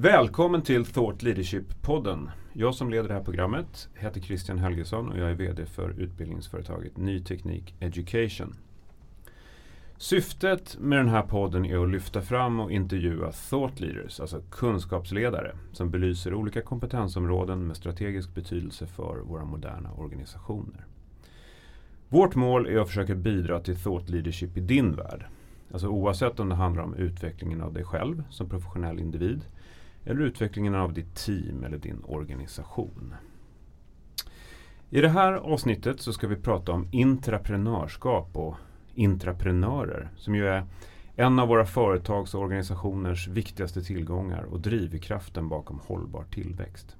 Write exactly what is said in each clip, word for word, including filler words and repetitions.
Välkommen till Thought Leadership-podden. Jag som leder det här programmet heter Christian Helgesson och jag är vd för utbildningsföretaget Nyteknik Education. Syftet med den här podden är att lyfta fram och intervjua thought leaders, alltså kunskapsledare, som belyser olika kompetensområden med strategisk betydelse för våra moderna organisationer. Vårt mål är att försöka bidra till thought leadership i din värld. Alltså oavsett om det handlar om utvecklingen av dig själv som professionell individ eller utvecklingen av ditt team eller din organisation. I det här avsnittet så ska vi prata om intraprenörskap och intraprenörer som ju är en av våra företags och organisationers viktigaste tillgångar och drivkraften bakom hållbar tillväxt.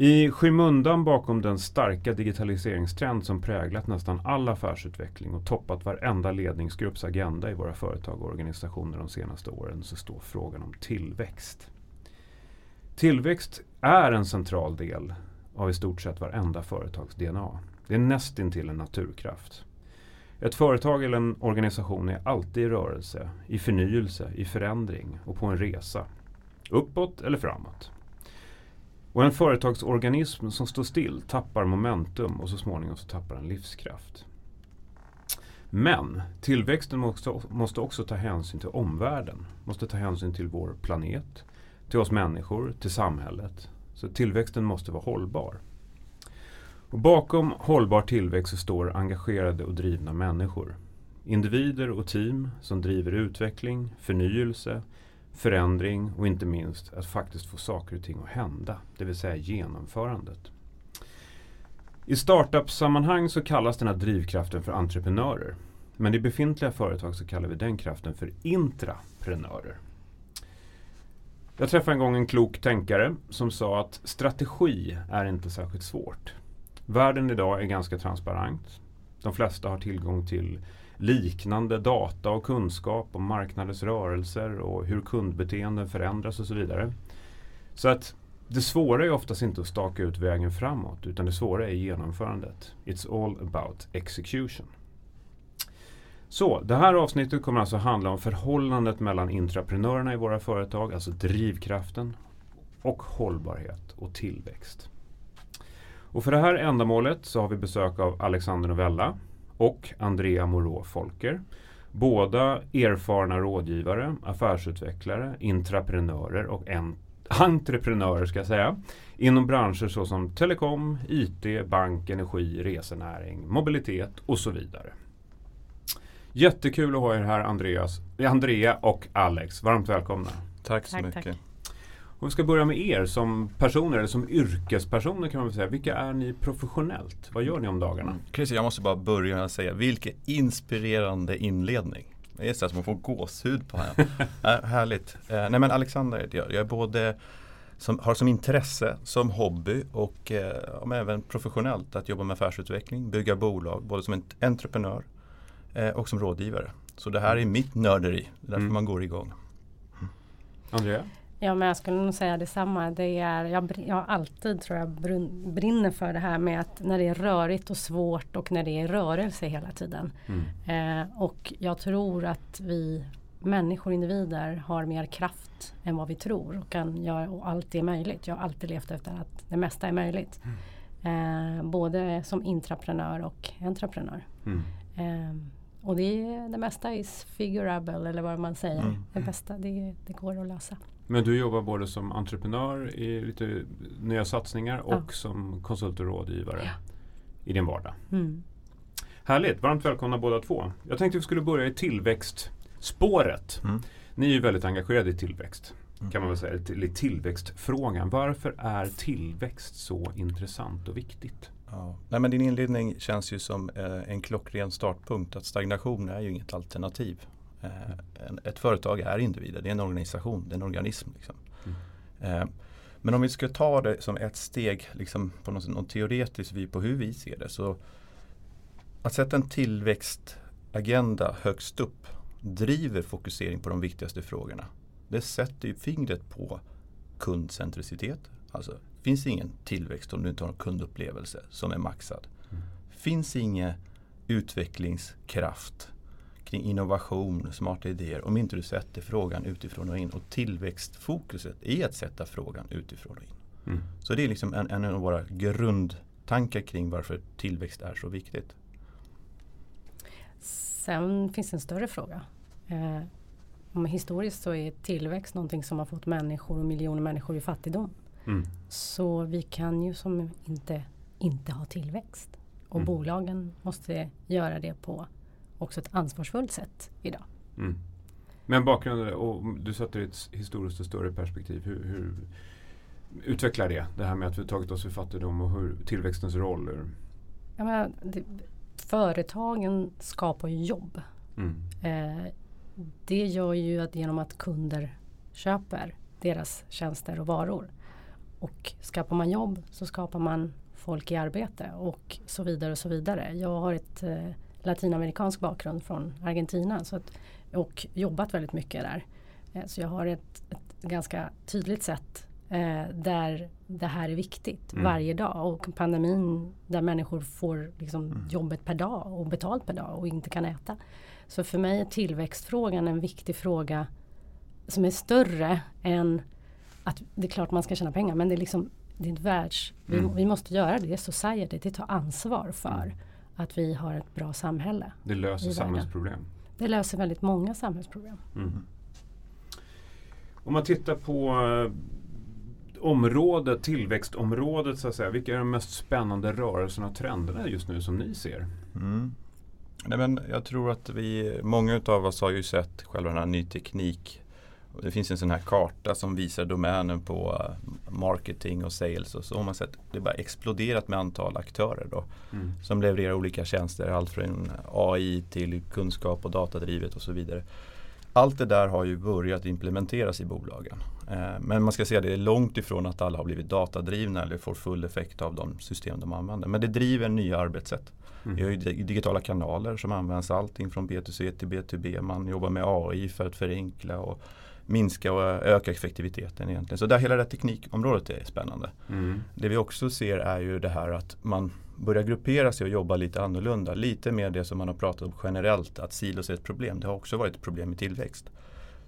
I skymundan bakom den starka digitaliseringstrend som präglat nästan all affärsutveckling och toppat varenda ledningsgrupps agenda i våra företag och organisationer de senaste åren så står frågan om tillväxt. Tillväxt är en central del av i stort sett varenda företags D N A. Det är nästintill en naturkraft. Ett företag eller en organisation är alltid i rörelse, i förnyelse, i förändring och på en resa, uppåt eller framåt. Och en företagsorganism som står still tappar momentum och så småningom så tappar den livskraft. Men tillväxten måste, måste också ta hänsyn till omvärlden, måste ta hänsyn till vår planet, till oss människor, till samhället. Så tillväxten måste vara hållbar. Och bakom hållbar tillväxt så står engagerade och drivna människor. Individer och team som driver utveckling, förnyelse, förändring och inte minst att faktiskt få saker och ting att hända, det vill säga genomförandet. I startup-sammanhang så kallas den här drivkraften för entreprenörer. Men i befintliga företag så kallar vi den kraften för intraprenörer. Jag träffade en gång en klok tänkare som sa att strategi är inte särskilt svårt. Världen idag är ganska transparent. De flesta har tillgång till liknande data och kunskap om marknadens rörelser och hur kundbeteenden förändras och så vidare. Så att det svåra är oftast inte att staka ut vägen framåt utan det svåra är genomförandet. It's all about execution. Så det här avsnittet kommer alltså handla om förhållandet mellan intraprenörerna i våra företag, alltså drivkraften och hållbarhet och tillväxt. Och för det här ändamålet så har vi besök av Alexander Novella och Andrea Morau-Folker. Båda erfarna rådgivare, affärsutvecklare, intraprenörer och en- entreprenörer ska jag säga, inom branscher såsom telekom, I T, bank, energi, resenäring, mobilitet och så vidare. Jättekul att ha er här Andreas, Andrea och Alex. Varmt välkomna. Tack så tack, mycket. Tack. Och vi ska börja med er som personer, eller som yrkespersoner kan man väl säga. Vilka är ni professionellt? Vad gör ni om dagarna? Mm. Christian, jag måste bara börja med att säga, vilken inspirerande inledning. Det är så att man får gåshud på här. äh, härligt. Eh, nej men Alexander, jag, jag är både, som, har som intresse, som hobby och eh, men även professionellt att jobba med affärsutveckling, bygga bolag, både som en entreprenör eh, och som rådgivare. Så det här är mitt nörderi, det är därför mm. man går igång. Mm. Andrea? Ja, men jag skulle nog säga detsamma. Det är, jag, jag alltid tror jag brun, brinner för det här med att när det är rörigt och svårt och när det är rörelse hela tiden. Mm. Eh, och jag tror att vi människor, individer, har mer kraft än vad vi tror och kan göra, och allt är möjligt. Jag har alltid levt efter att det mesta är möjligt. Mm. Eh, både som intraprenör och entreprenör. Mm. Eh, och det, är, det mesta is figurable eller vad man säger. Mm. Det bästa, det, det går att lösa. Men du jobbar både som entreprenör i lite nya satsningar och ja. som konsult och rådgivare ja. i din vardag. Mm. Härligt, varmt välkomna båda två. Jag tänkte vi skulle börja i tillväxtspåret. Mm. Ni är ju väldigt engagerade i tillväxt, mm. kan man väl säga, i tillväxtfrågan. Varför är tillväxt så intressant och viktigt? Ja. Nej, men din inledning känns ju som eh, en klockren startpunkt, att stagnation är ju inget alternativ. Mm. Ett företag är individer, det är en organisation, det är en organism. Liksom. Mm. Eh, men om vi ska ta det som ett steg liksom, på något, något teoretiskt vi på hur vi ser det, så att sätta en tillväxtagenda högst upp driver fokusering på de viktigaste frågorna. Det sätter ju fingret på kundcentricitet. Alltså, det finns ingen tillväxt om du inte har en kundupplevelse som är maxad. Mm. Finns ingen utvecklingskraft kring innovation, smarta idéer, om inte du sätter frågan utifrån och in. Och tillväxtfokuset är att sätta frågan utifrån och in. Mm. Så det är liksom en, en av våra grundtankar kring varför tillväxt är så viktigt. Sen finns en större fråga. Eh, om historiskt så är tillväxt någonting som har fått människor och miljoner människor i fattigdom. Mm. Så vi kan ju som inte, inte ha tillväxt. Och mm. bolagen måste göra det på också ett ansvarsfullt sätt idag. Mm. Men bakgrunden, och du sätter ett historiskt och större perspektiv. Hur, hur utvecklar det? Det här med att vi tagit oss ur fattigdom och hur tillväxtens roll är. Jag menar, det, företagen skapar ju jobb. Mm. Eh, det gör ju att genom att kunder köper deras tjänster och varor. Och skapar man jobb så skapar man folk i arbete och så vidare och så vidare. Jag har ett eh, latinamerikansk bakgrund från Argentina så att, och jobbat väldigt mycket där. Eh, så jag har ett, ett ganska tydligt sätt eh, där det här är viktigt mm. varje dag. Och pandemin där människor får liksom, mm. jobbet per dag och betalt per dag och inte kan äta. Så för mig är tillväxtfrågan en viktig fråga som är större än att det är klart man ska tjäna pengar, men det är liksom det är ett världs... Mm. Vi, vi måste göra det, society, det tar ansvar för mm. att vi har ett bra samhälle. Det löser samhällsproblem. Det löser väldigt många samhällsproblem. Mm. Om man tittar på området, tillväxtområdet så att säga, vilka är de mest spännande rörelserna och trenderna just nu som ni ser? Mm. Nej, men jag tror att vi, många av oss har ju sett själva den här ny teknik. Det finns en sån här karta som visar domänen på marketing och sales. Och så har man sett att det bara exploderat med antal aktörer då, mm. som levererar olika tjänster. Allt från A I till kunskap och datadrivet och så vidare. Allt det där har ju börjat implementeras i bolagen. Eh, men man ska säga att det är långt ifrån att alla har blivit datadrivna eller får full effekt av de system de använder. Men det driver nya arbetssätt. Mm. Vi har ju digitala kanaler som används allting från B två C till B två B. Man jobbar med A I för att förenkla och minska och öka effektiviteten egentligen. Så där hela det här teknikområdet är spännande. Mm. Det vi också ser är ju det här att man börjar gruppera sig och jobba lite annorlunda. Lite mer det som man har pratat om generellt, att silos är ett problem. Det har också varit ett problem i tillväxt.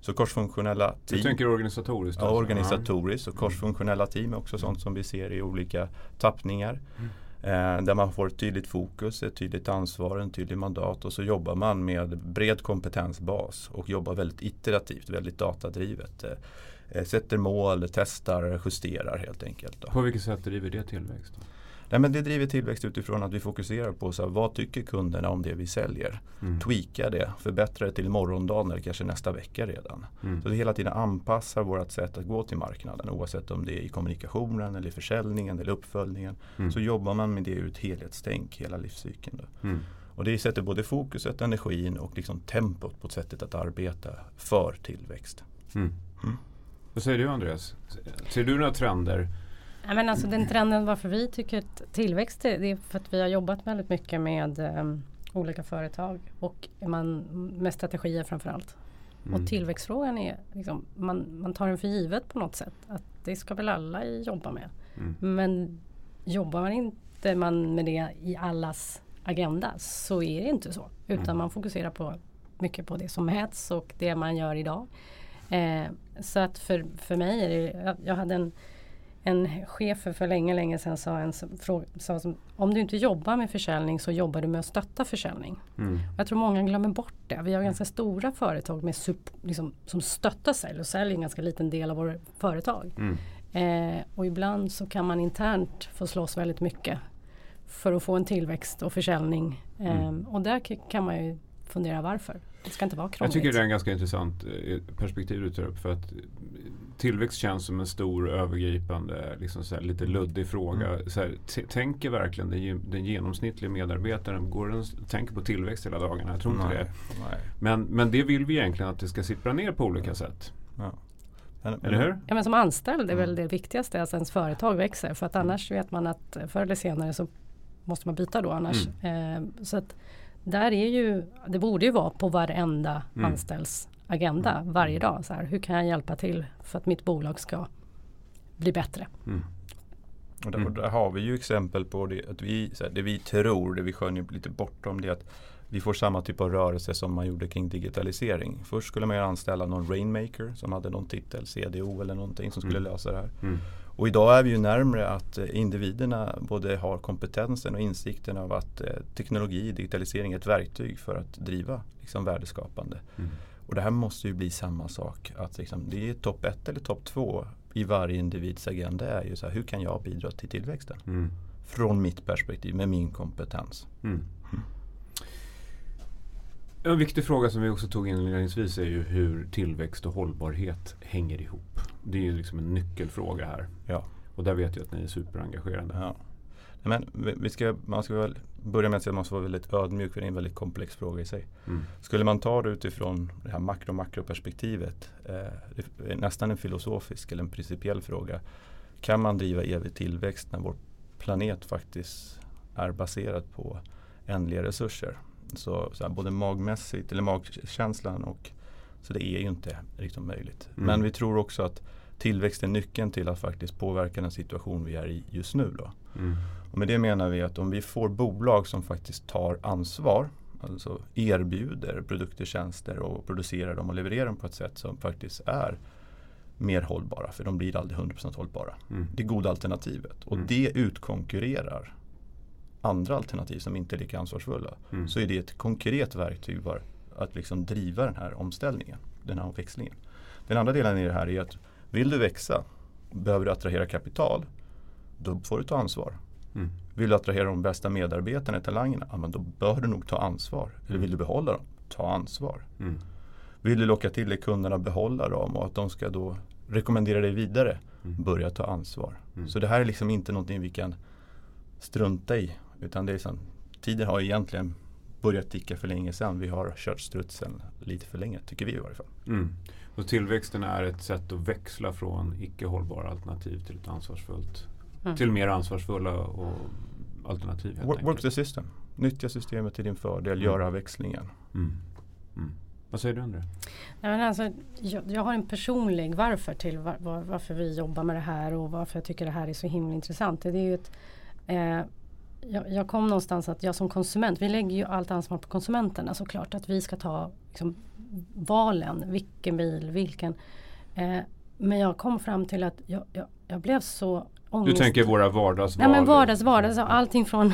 Så korsfunktionella team... Du tänker organisatoriskt? Ja, organisatoriskt. Och korsfunktionella team är också sånt som vi ser i olika tappningar. Mm. Eh, där man får ett tydligt fokus, ett tydligt ansvar, en tydlig mandat och så jobbar man med bred kompetensbas och jobbar väldigt iterativt, väldigt datadrivet. Eh, sätter mål, testar, justerar helt enkelt. Då. På vilket sätt driver det tillväxt? Då? Nej, men det driver tillväxt utifrån att vi fokuserar på så här, vad tycker kunderna om det vi säljer? Mm. Tweaka det, förbättra det till morgondagen eller kanske nästa vecka redan. Mm. Så det hela tiden anpassar vårt sätt att gå till marknaden oavsett om det är i kommunikationen eller i försäljningen eller uppföljningen. Mm. Så jobbar man med det ur ett helhetstänk hela livscykeln. Då. Mm. Och det sätter både fokuset, energin och liksom tempot på sättet att arbeta för tillväxt. Mm. Mm. Vad säger du Andreas? Ser du några trender? Ja, men alltså den trenden varför vi tycker att tillväxt är, det är för att vi har jobbat väldigt mycket med um, olika företag och man, med strategier framförallt. Mm. Och tillväxtfrågan är, liksom, man, man tar den för givet på något sätt. Att det ska väl alla jobba med. Mm. Men jobbar man inte man med det i allas agenda så är det inte så. Utan mm. man fokuserar på, mycket på det som mäts och det man gör idag. Eh, så att för, för mig är det, jag, jag hade en En chef för länge, länge sedan sa, en, sa som, om du inte jobbar med försäljning så jobbar du med att stötta försäljning. Mm. Och jag tror många glömmer bort det. Vi har ganska stora företag med sup, liksom, som stöttar sig och säljer en ganska liten del av våra företag. Mm. Eh, och ibland så kan man internt få slåss väldigt mycket för att få en tillväxt och försäljning. Eh, mm. Och där k- kan man ju fundera varför. Det ska inte vara krångligt. Jag tycker det är en ganska intressant perspektiv du tar upp för att tillväxt känns som en stor övergripande, liksom så här, lite luddig fråga. Mm. Så här, t- tänker verkligen den, den genomsnittliga medarbetaren, går den, tänker på tillväxt hela dagarna? Jag tror inte Nej. det. Nej. Men, men det vill vi egentligen att det ska sippra ner på olika sätt. Ja. Eller hur? Ja, men som anställd är väl det viktigaste att alltså ens företag växer för att annars vet man att förr eller senare så måste man byta då annars. Mm. Eh, så att där är ju, det borde ju vara på varenda mm. anställds agenda mm. varje dag. Så här, hur kan jag hjälpa till för att mitt bolag ska bli bättre? Mm. Och där, mm. där har vi ju exempel på det, att vi, så här, det vi tror, det vi skönjer lite bortom det att vi får samma typ av rörelse som man gjorde kring digitalisering. Först skulle man ju anställa någon rainmaker som hade någon titel, C D O eller någonting som skulle mm. lösa det här. Mm. Och idag är vi ju närmare att individerna både har kompetensen och insikten av att eh, teknologi, digitalisering är ett verktyg för att driva liksom, värdeskapande. Mm. Och det här måste ju bli samma sak. Att, liksom, det är topp ett eller topp två i varje individs agenda är ju så här, hur kan jag bidra till tillväxten? Mm. Från mitt perspektiv, med min kompetens. Mm. Mm. En viktig fråga som vi också tog inledningsvis är ju hur tillväxt och hållbarhet hänger ihop. Det är ju liksom en nyckelfråga här. Ja. Och där vet jag att ni är superengagerande. Ja. Men vi ska, man ska väl börja med att säga att man ska vara väldigt ödmjuk, för det är en väldigt komplex fråga i sig. Mm. Skulle man ta det utifrån det här makro-makroperspektivet, eh, nästan en filosofisk eller en principiell fråga, kan man driva evig tillväxt när vår planet faktiskt är baserad på ändliga resurser? Så, så här, både magmässigt eller magkänslan och så det är ju inte riktigt möjligt. Mm. Men vi tror också att tillväxt är nyckeln till att faktiskt påverka den situation vi är i just nu då. Mm. Och med det menar vi att om vi får bolag som faktiskt tar ansvar, alltså erbjuder produkter, tjänster och producerar dem och levererar dem på ett sätt som faktiskt är mer hållbara, för de blir aldrig hundra procent hållbara. Mm. Det är goda alternativet och mm. det utkonkurrerar andra alternativ som inte är lika ansvarsfulla. Mm. Så är det ett konkret verktyg för att liksom driva den här omställningen, den här omväxlingen. Den andra delen i det här är att vill du växa, behöver du attrahera kapital, då får du ta ansvar. Mm. Vill du attrahera de bästa medarbetarna och talangerna, ja, men då bör du nog ta ansvar. Mm. Eller vill du behålla dem, ta ansvar. Mm. Vill du locka till dig kunderna, behålla dem och att de ska då rekommendera dig vidare, mm. börja ta ansvar. Mm. Så det här är liksom inte någonting vi kan strunta i, utan det är liksom, tiden har egentligen börjat ticka för länge sedan. Vi har kört strutsen lite för länge, tycker vi i varje fall. Mm. Och tillväxten är ett sätt att växla från icke-hållbara alternativ till ett ansvarsfullt, mm. till mer ansvarsfulla och alternativ. Helt work, work the system. Nyttja systemet till din fördel, mm. göra växlingen. Mm. Mm. Vad säger du, Andrea? Nej, men alltså, jag, jag har en personlig varför till var, var, varför vi jobbar med det här och varför jag tycker det här är så himla intressant. Det är ju ett eh, Jag, jag kom någonstans att jag som konsument, vi lägger ju allt ansvar på konsumenterna såklart. Att vi ska ta liksom, valen, vilken bil, vilken. Eh, men jag kom fram till att jag, jag, jag blev så ångest. Du tänker våra vardagsval? Nej men vardagsval, alltså, allting från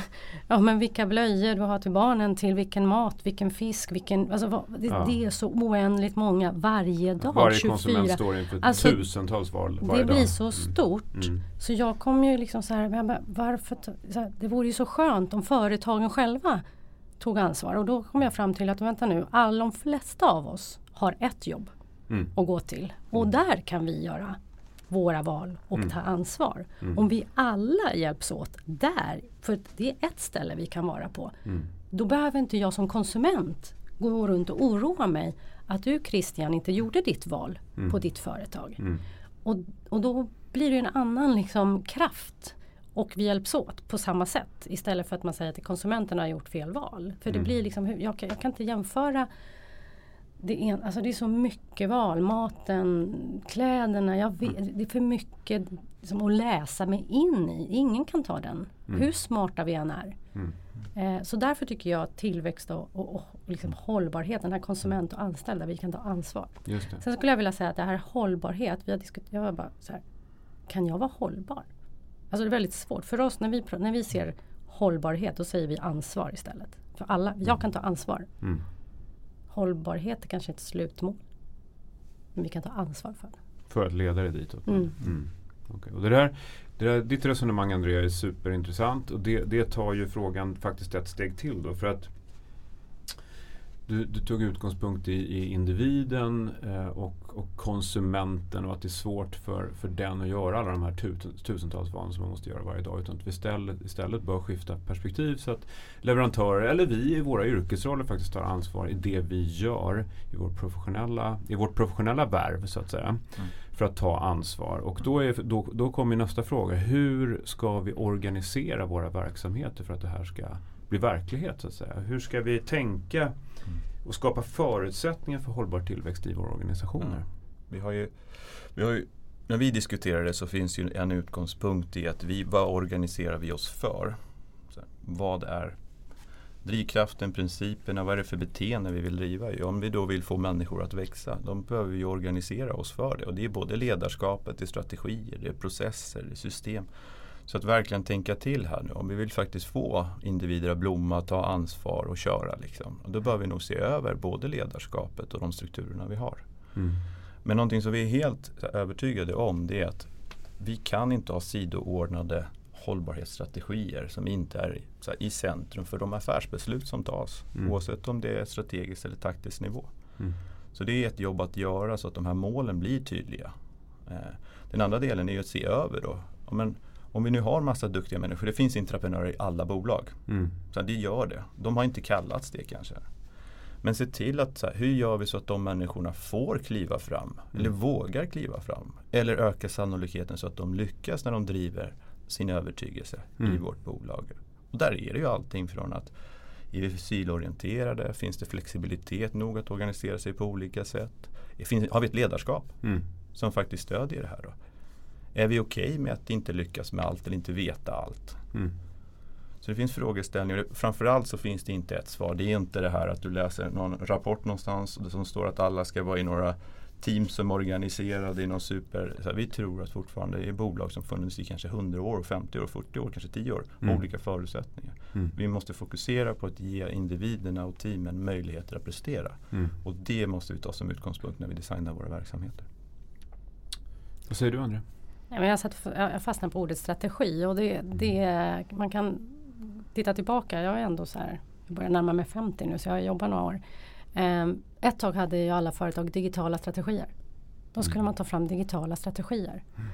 ja, men vilka blöjor du har till barnen till vilken mat, vilken fisk, vilken, alltså, va, det, ja. det är så oändligt många varje dag. Varje tjugofyra konsument står inför alltså, tusentals val varje dag. Det blir så stort. Mm. Mm. Så jag kom ju liksom så här, bara, varför, så här, det vore ju så skönt om företagen själva tog ansvar. Och då kom jag fram till att vänta nu, alla de flesta av oss har ett jobb mm. att gå till. Och mm. där kan vi göra våra val och mm. ta ansvar. Mm. Om vi alla hjälps åt där, för det är ett ställe vi kan vara på, mm. då behöver inte jag som konsument gå runt och oroa mig att du Christian inte gjorde ditt val mm. på ditt företag. Mm. Och, och då blir det en annan liksom, kraft och vi hjälps åt på samma sätt istället för att man säger att konsumenterna har gjort fel val. För mm. det blir liksom, jag kan, jag kan inte jämföra. Det är, alltså det är så mycket val, maten, kläderna, jag vet, det är för mycket liksom, att läsa mig in i. Ingen kan ta den, mm. hur smarta vi än är. Mm. Eh, så därför tycker jag att tillväxt och, och, och liksom hållbarhet, den här konsument och anställda, vi kan ta ansvar. Just det. Sen skulle jag vilja säga att det här hållbarhet, vi har diskuterat, jag var bara så här, kan jag vara hållbar? Alltså det är väldigt svårt för oss, när vi, när vi ser hållbarhet, då säger vi ansvar istället. För alla, jag kan ta ansvar. Mm. Hållbarhet är kanske ett slutmål. Men vi kan ta ansvar för det. För att leda det ditåt. Mm. Mm. Okay. Och det där, det där, ditt resonemang, Andrea, är superintressant. Och det, det tar ju frågan faktiskt ett steg till då. För att du, du tog utgångspunkt i, i individen eh, och, och konsumenten. Och att det är svårt för, för den att göra alla de här tu- tusentals valen som man måste göra varje dag. Utan att vi istället, istället bör skifta perspektiv så att leverantörer eller vi i våra yrkesroller faktiskt tar ansvar i det vi gör. I, vår professionella, i vårt professionella värv så att säga. Mm. För att ta ansvar. Och då, är, då, då kommer nästa fråga. Hur ska vi organisera våra verksamheter för att det här ska bli verklighet så att säga. Hur ska vi tänka och skapa förutsättningar för hållbar tillväxt i våra organisationer? Mm. Vi har ju, vi har ju, när vi diskuterar det så finns ju en utgångspunkt i att vi, vad organiserar vi oss för? Så här, vad är drivkraften, principerna, vad är det för beteende vi vill driva? Om vi då vill få människor att växa, då behöver vi organisera oss för det. Och det är både ledarskapet, det är strategier, det är processer, det är system. Så att verkligen tänka till här nu. Om vi vill faktiskt få individer att blomma, ta ansvar och köra. Liksom. Och då behöver vi nog se över både ledarskapet och de strukturerna vi har. Mm. Men någonting som vi är helt övertygade om, det är att vi kan inte ha sidoordnade hållbarhetsstrategier som inte är så här, i centrum för de affärsbeslut som tas. Mm. Oavsett om det är strategiskt eller taktisk nivå. Mm. Så det är ett jobb att göra så att de här målen blir tydliga. Eh, den andra delen är ju att se över då. Ja, men, om vi nu har massa duktiga människor, det finns entreprenörer i alla bolag. Mm. Så det gör det. De har inte kallats det kanske. Men se till att så här, hur gör vi så att de människorna får kliva fram mm. eller vågar kliva fram eller öka sannolikheten så att de lyckas när de driver sin övertygelse mm. i vårt bolag. Och där är det ju allting från att är vi fossilorienterade, finns det flexibilitet nog att organisera sig på olika sätt? Finns, har vi ett ledarskap mm. som faktiskt stödjer det här då? Är vi okej okay med att inte lyckas med allt eller inte veta allt? Mm. Så det finns frågeställningar. Framförallt så finns det inte ett svar. Det är inte det här att du läser någon rapport någonstans som står att alla ska vara i några team som är organiserade i någon super... Så här, vi tror att fortfarande det är bolag som funnits i kanske hundra år, femtio år, fyrtio år, kanske tio år. Mm. Olika förutsättningar. Mm. Vi måste fokusera på att ge individerna och teamen möjligheter att prestera. Mm. Och det måste vi ta som utgångspunkt när vi designar våra verksamheter. Vad säger du, Andrea? Jag, satt, jag fastnade på ordet strategi och det, det, man kan titta tillbaka. Jag är ändå så här, jag börjar närma mig femtio nu så jag jobbar några år. Um, ett tag hade ju alla företag digitala strategier. Då skulle mm. man ta fram digitala strategier. Mm.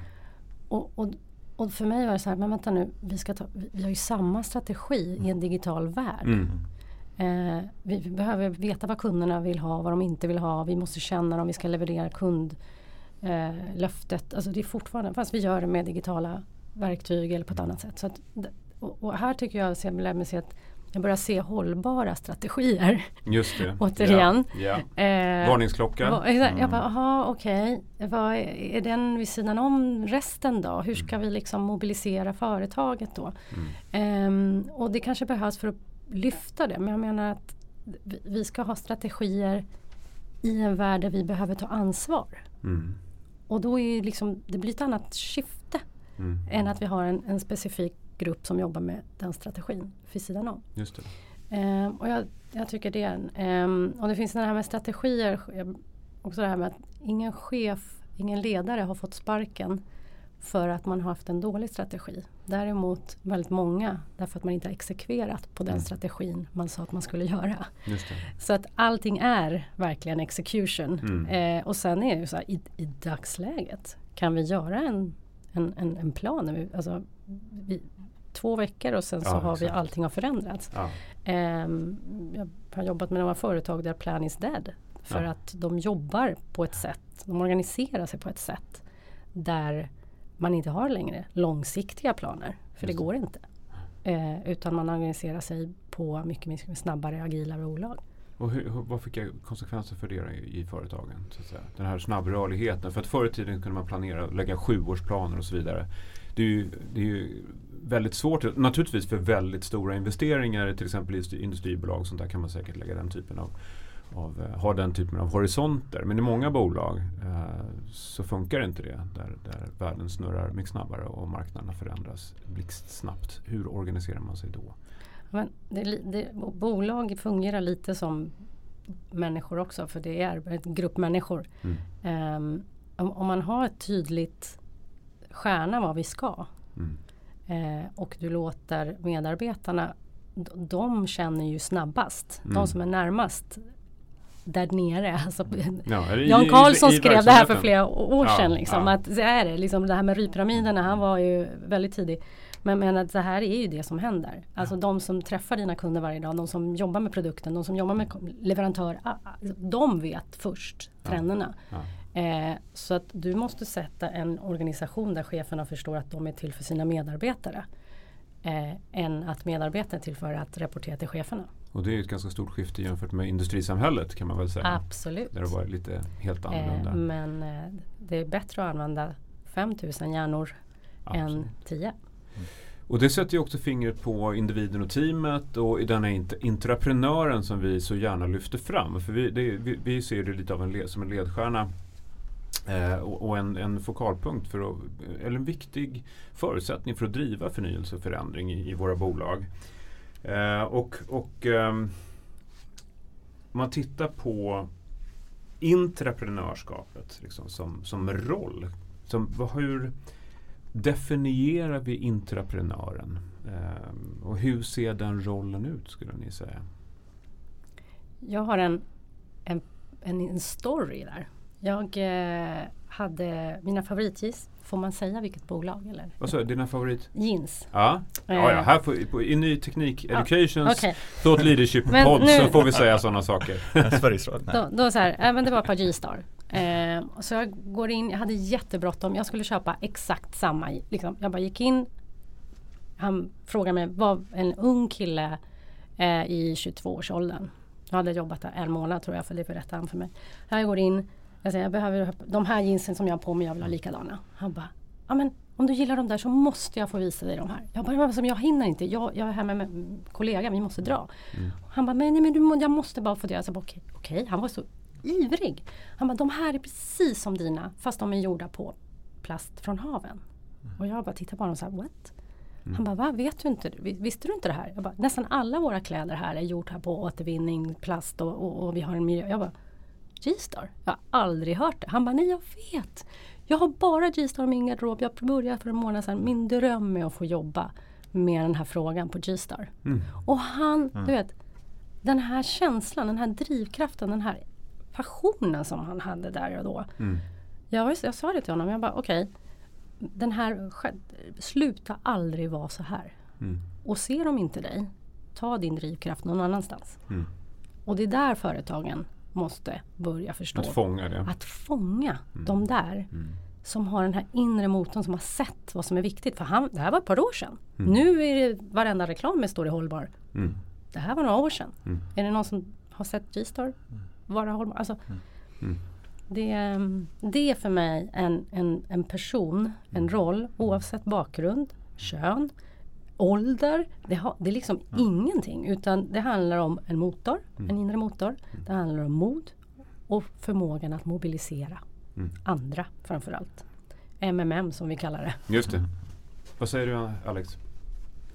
Och, och, och för mig var det så här, men vänta nu, vi, ska ta, vi har ju samma strategi mm. i en digital värld. Mm. Uh, vi, vi behöver veta vad kunderna vill ha, vad de inte vill ha. Vi måste känna om vi ska leverera kund. Eh, löftet, alltså det är fortfarande fast vi gör det med digitala verktyg eller på ett annat sätt. Så att, och, och här tycker jag att jag börjar se hållbara strategier. Just det. Återigen. Yeah. Yeah. Eh, Varningsklocka. Va, mm. Jag bara, aha, okej. Okay. Är den vid sidan om resten då? Hur ska mm. vi liksom mobilisera företaget då? Mm. Eh, och det kanske behövs för att lyfta det. Men jag menar att vi, vi ska ha strategier i en värld där vi behöver ta ansvar. Mm. Och då är liksom, det blir ett annat skifte mm. än att vi har en, en specifik grupp som jobbar med den strategin för sidan om. Just det. Ehm, och jag, jag tycker det är en, ehm, och det finns det här med strategier också, det här med att ingen chef, ingen ledare har fått sparken för att man har haft en dålig strategi. Däremot väldigt många därför att man inte har exekverat på den mm. strategin man sa att man skulle göra. Just det. Så att allting är verkligen execution. Mm. Eh, och sen är det ju så här, i, i dagsläget kan vi göra en, en, en, en plan. Alltså, vi, två veckor och sen så ja, har exakt. vi allting har förändrats. Ja. Eh, jag har jobbat med några företag där plan is dead. För ja. att de jobbar på ett sätt. De organiserar sig på ett sätt där man inte har längre långsiktiga planer. För det går inte. Eh, utan man organiserar sig på mycket, mycket snabbare, agila bolag. Och hur, hur, vad fick jag konsekvenser för det i, i företagen? Så att säga? Den här snabbrörligheten. För att förr i tiden kunde man planera, lägga sjuårsplaner och så vidare. Det är ju, det är ju väldigt svårt. Naturligtvis för väldigt stora investeringar. Till exempel i industribolag och sånt där kan man säkert lägga den typen av... Av, har den typen av horisonter. Men i många bolag eh, så funkar inte det. Där, där världen snurrar mycket snabbare och marknaderna förändras blixtsnabbt. Hur organiserar man sig då? Men det, det, bolag fungerar lite som människor också. För det är en grupp människor. Mm. Um, om, om man har ett tydligt stjärna vad vi ska. Mm. Eh, och du låter medarbetarna. D- de känner ju snabbast. Mm. De som är närmast. Där nere. Alltså, ja, i, Jan Karlsson i, i, i skrev det här för flera år ja, sedan. Liksom, ja. Att det, är det, liksom, det här med rypyramiderna, han var ju väldigt tidig. Men, men att det här är ju det som händer. Alltså ja. de som träffar dina kunder varje dag, de som jobbar med produkten, de som jobbar med leverantör, de vet först trenderna. Ja. Ja. Eh, så att du måste sätta en organisation där cheferna förstår att de är till för sina medarbetare. Eh, än att medarbetarna är till för att rapportera till cheferna. Och det är ett ganska stort skifte jämfört med industrisamhället kan man väl säga. Absolut. Där det var lite helt annorlunda. Eh, men eh, det är bättre att använda femtusen hjärnor Absolut. än tio. Mm. Och det sätter ju också finger på individen och teamet och i den här intraprenören som vi så gärna lyfter fram. För vi, det, vi, vi ser det lite av en led, som en ledstjärna eh, och, och en, en fokalpunkt för att, eller en viktig förutsättning för att driva förnyelse och förändring i, i våra bolag. Eh, och och eh, om man tittar på intraprenörskapet liksom, som, som roll. Som, hur definierar vi intraprenören? Eh, och hur ser den rollen ut, skulle ni säga? Jag har en, en, en, en story där. Jag eh, hade mina favoritjeans. Får man säga vilket bolag? Eller? Vad sa du? Dina favorit? Jeans. Ja, eh. ja, ja här får, på, i Nyteknik Educations, ja, okay. Thought Leadership-podd så får vi säga sådana saker. Sveriges råd. Då, då så här, även det var på G-Star. Eh, så jag går in, jag hade jättebråttom. Jag skulle köpa exakt samma. Liksom. Jag bara gick in. Han frågade mig, var en ung kille eh, i tjugotvåårsåldern. Jag hade jobbat där en månad tror jag, för det berättade han för mig. Jag går in, jag säger, jag behöver de här jeansen som jag har på mig, jag vill ha likadana. Han bara, ja men om du gillar dem där så måste jag få visa dig de här. Jag bara, som jag hinner inte, jag, jag är här med en kollega, vi måste dra. Mm. Han bara, men, nej men du, jag måste bara få det. Jag sa, okej, okej, han var så ivrig. Han bara, de här är precis som dina, fast de är gjorda på plast från haven. Mm. Och jag bara tittar på honom och så här, what? Mm. Han bara, va, vet du inte, visste du inte det här? Jag bara, nästan alla våra kläder här är gjort här på återvinning, plast och, och, och vi har en miljö. Jag bara, G-Star? Jag har aldrig hört det. Han bara, nej jag vet. Jag har bara G-Star i min garderob. Jag började för en månad sedan. Min dröm är att få jobba med den här frågan på G-Star. Mm. Och han, mm. du vet, den här känslan, den här drivkraften, den här passionen som han hade där och då. Mm. Jag, jag sa det till honom, jag bara okej, okay, den här, sluta aldrig vara så här. Mm. Och ser de inte dig, ta din drivkraft någon annanstans. Mm. Och det är där företagen måste börja förstå. Att fånga det. Att fånga mm. de där mm. som har den här inre motorn, som har sett vad som är viktigt. För han, det här var ett par år sedan. Mm. Nu är det varenda reklam står i hållbar. Mm. Det här var några år sedan. Mm. Är det någon som har sett G-Star vara hållbar? Alltså, mm. Mm. Det, det är för mig en, en, en person, en roll, oavsett bakgrund, kön, ålder, det, ha, det är liksom ja. ingenting, utan det handlar om en motor, mm. en inre motor. Det handlar om mod och förmågan att mobilisera mm. andra framförallt. M M M som vi kallar det. Just det. Vad säger du, Alex?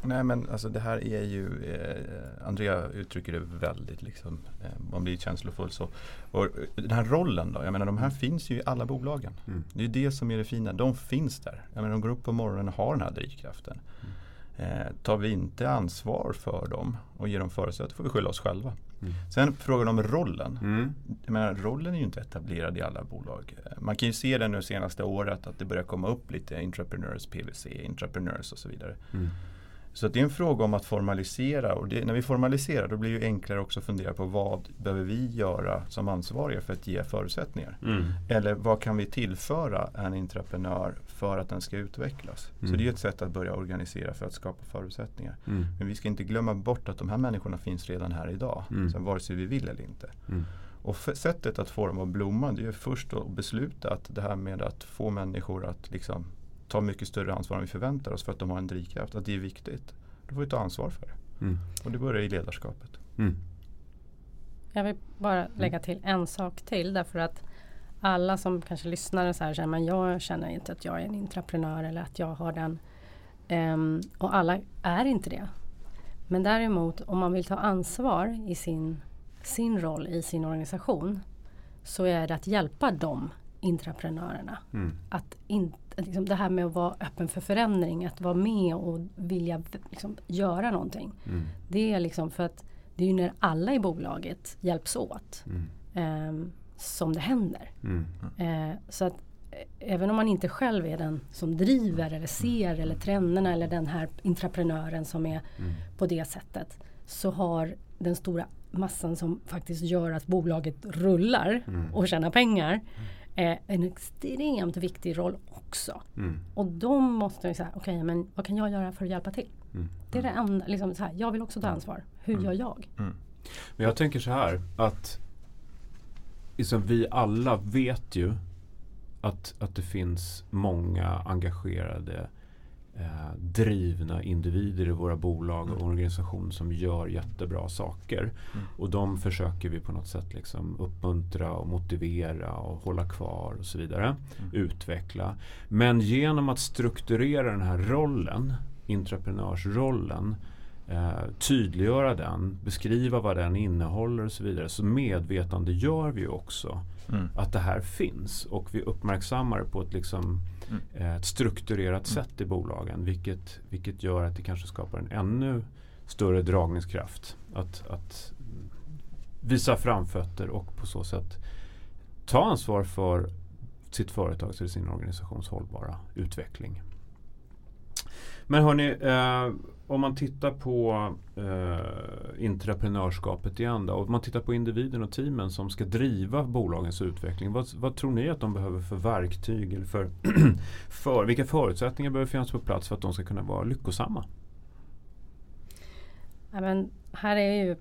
Nej men alltså det här är ju, eh, Andrea uttrycker det väldigt liksom, eh, man blir känslofull så. Och den här rollen då, jag menar de här finns ju i alla bolagen. Mm. Det är ju det som är det fina, de finns där. Jag menar de går upp på morgonen och har den här drivkraften. Mm. Eh, tar vi inte ansvar för dem och ger dem förutsättningar får vi skylla oss själva. Mm. Sen frågar de om rollen. Mm. Jag menar, rollen är ju inte etablerad i alla bolag. Man kan ju se det nu senaste året att det börjar komma upp lite entrepreneurs, P V C, entrepreneurs och så vidare. Mm. Så det är en fråga om att formalisera och det, när vi formaliserar då blir det ju enklare också att fundera på vad behöver vi göra som ansvariga för att ge förutsättningar. Mm. Eller vad kan vi tillföra en intraprenör för att den ska utvecklas. Mm. Så det är ett sätt att börja organisera för att skapa förutsättningar. Mm. Men vi ska inte glömma bort att de här människorna finns redan här idag. Mm. Så vare sig vi vill eller inte. Mm. Och f- sättet att få dem att blomma det är ju först att besluta att det här med att få människor att liksom ta mycket större ansvar än vi förväntar oss för att de har en drivkraft, att det är viktigt. Då får vi ta ansvar för det. Mm. Och det börjar i ledarskapet. Mm. Jag vill bara lägga till en sak till, därför att alla som kanske lyssnar så här säger, men jag känner inte att jag är en intraprenör eller att jag har den. Um, och alla är inte det. Men däremot, om man vill ta ansvar i sin, sin roll i sin organisation så är det att hjälpa dem, intraprenörerna. Mm. Att inte liksom det här med att vara öppen för förändring, att vara med och vilja liksom göra någonting. Mm. Det är liksom för att det är ju när alla i bolaget hjälps åt mm. eh, som det händer. Mm. Eh, så att eh, även om man inte själv är den som driver eller ser mm. eller trenderna eller den här intraprenören som är mm. på det sättet, så har den stora massan som faktiskt gör att bolaget rullar mm. och tjänar pengar mm. en extremt viktig roll också. Mm. Och de måste ju säga, okej, okay, men vad kan jag göra för att hjälpa till? Mm. Det är det enda, liksom så här, jag vill också ta ansvar. Hur mm. gör jag? Mm. Men jag tänker så här, att liksom, vi alla vet ju att, att det finns många engagerade eh, drivna individer i våra bolag och organisationer som gör jättebra saker. Mm. Och de försöker vi på något sätt liksom uppmuntra och motivera och hålla kvar och så vidare. Mm. Utveckla. Men genom att strukturera den här rollen, entreprenörsrollen, eh, tydliggöra den, beskriva vad den innehåller och så vidare, så medvetande gör vi också mm. att det här finns, och vi uppmärksammar på ett, liksom, mm. eh, ett strukturerat mm. sätt i bolagen, vilket, vilket gör att det kanske skapar en ännu större dragningskraft att, att visa framfötter och på så sätt ta ansvar för sitt företags eller sin organisations hållbara utveckling. Men hörni, eh, om man tittar på eh, entreprenörskapet igen då, och om man tittar på individen och teamen som ska driva bolagens utveckling, vad, vad tror ni att de behöver för verktyg eller för, för vilka förutsättningar behöver finnas på plats för att de ska kunna vara lyckosamma? Ja, men här är ju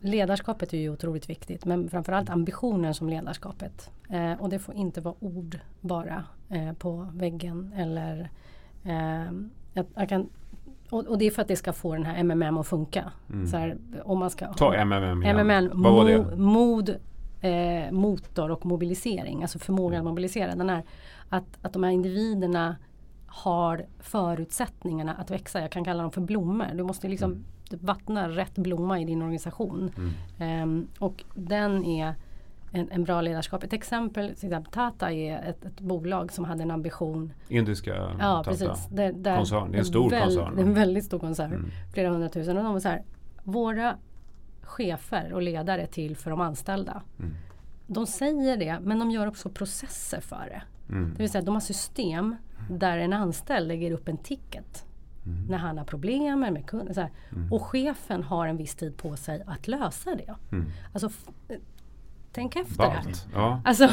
ledarskapet är ju otroligt viktigt, men framförallt ambitionen som ledarskapet. Eh, och det får inte vara ord bara eh, på väggen eller eh, jag, jag kan, och, och det är för att det ska få den här M M M att funka. Mm. Så här, om man ska ta M M M igen. M M M, mo, mod, eh, motor och mobilisering. Alltså förmågan mm. att mobilisera. Den här, att, att de här individerna har förutsättningarna att växa. Jag kan kalla dem för blommor. Du måste liksom mm. vattna rätt blomma i din organisation. Mm. Um, och den är en, en bra ledarskap. Ett exempel, till exempel Tata är ett, ett bolag som hade en ambition. Indiska ja, Tata. Precis, där, där koncern. Det är en stor väl, koncern. En väldigt stor koncern. Mm. Flera hundratusen. Och de var så här, våra chefer och ledare till för de anställda. Mm. De säger det, men de gör också processer för det. Mm. Det vill säga, de har system där en anställd lägger upp en ticket. Mm. När han har problem med kunder. Så här. Mm. Och chefen har en viss tid på sig att lösa det. Mm. Alltså, f- tänk efter det. Ja. Alltså,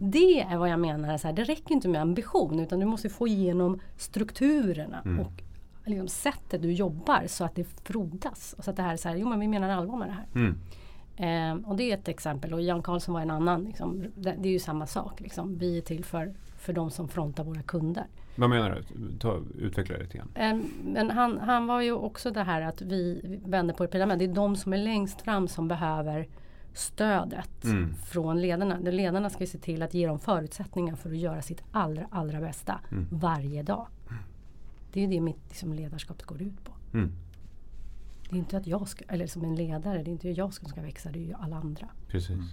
det är vad jag menar. Så här, det räcker inte med ambition, utan du måste få igenom strukturerna mm. och liksom, sättet du jobbar så att det frodas. Och så att det här är så här, jo men vi menar allvar med det här. Mm. Eh, och det är ett exempel. Och Jan Karlsson var en annan. Liksom, det, det är ju samma sak. Liksom. Vi är till för, för de som frontar våra kunder. Vad menar du? Ta, utveckla det lite grann. Eh, men han, han var ju också det här att vi vänder på ett pyramid. Det är de som är längst fram som behöver stödet mm. från ledarna. De ledarna ska ju se till att ge dem förutsättningar för att göra sitt allra, allra bästa mm. varje dag. Det är ju det mitt liksom, ledarskapet går ut på. Mm. Det är inte att jag ska, eller som en ledare, det är inte jag som ska växa, det är ju alla andra. Precis. Mm.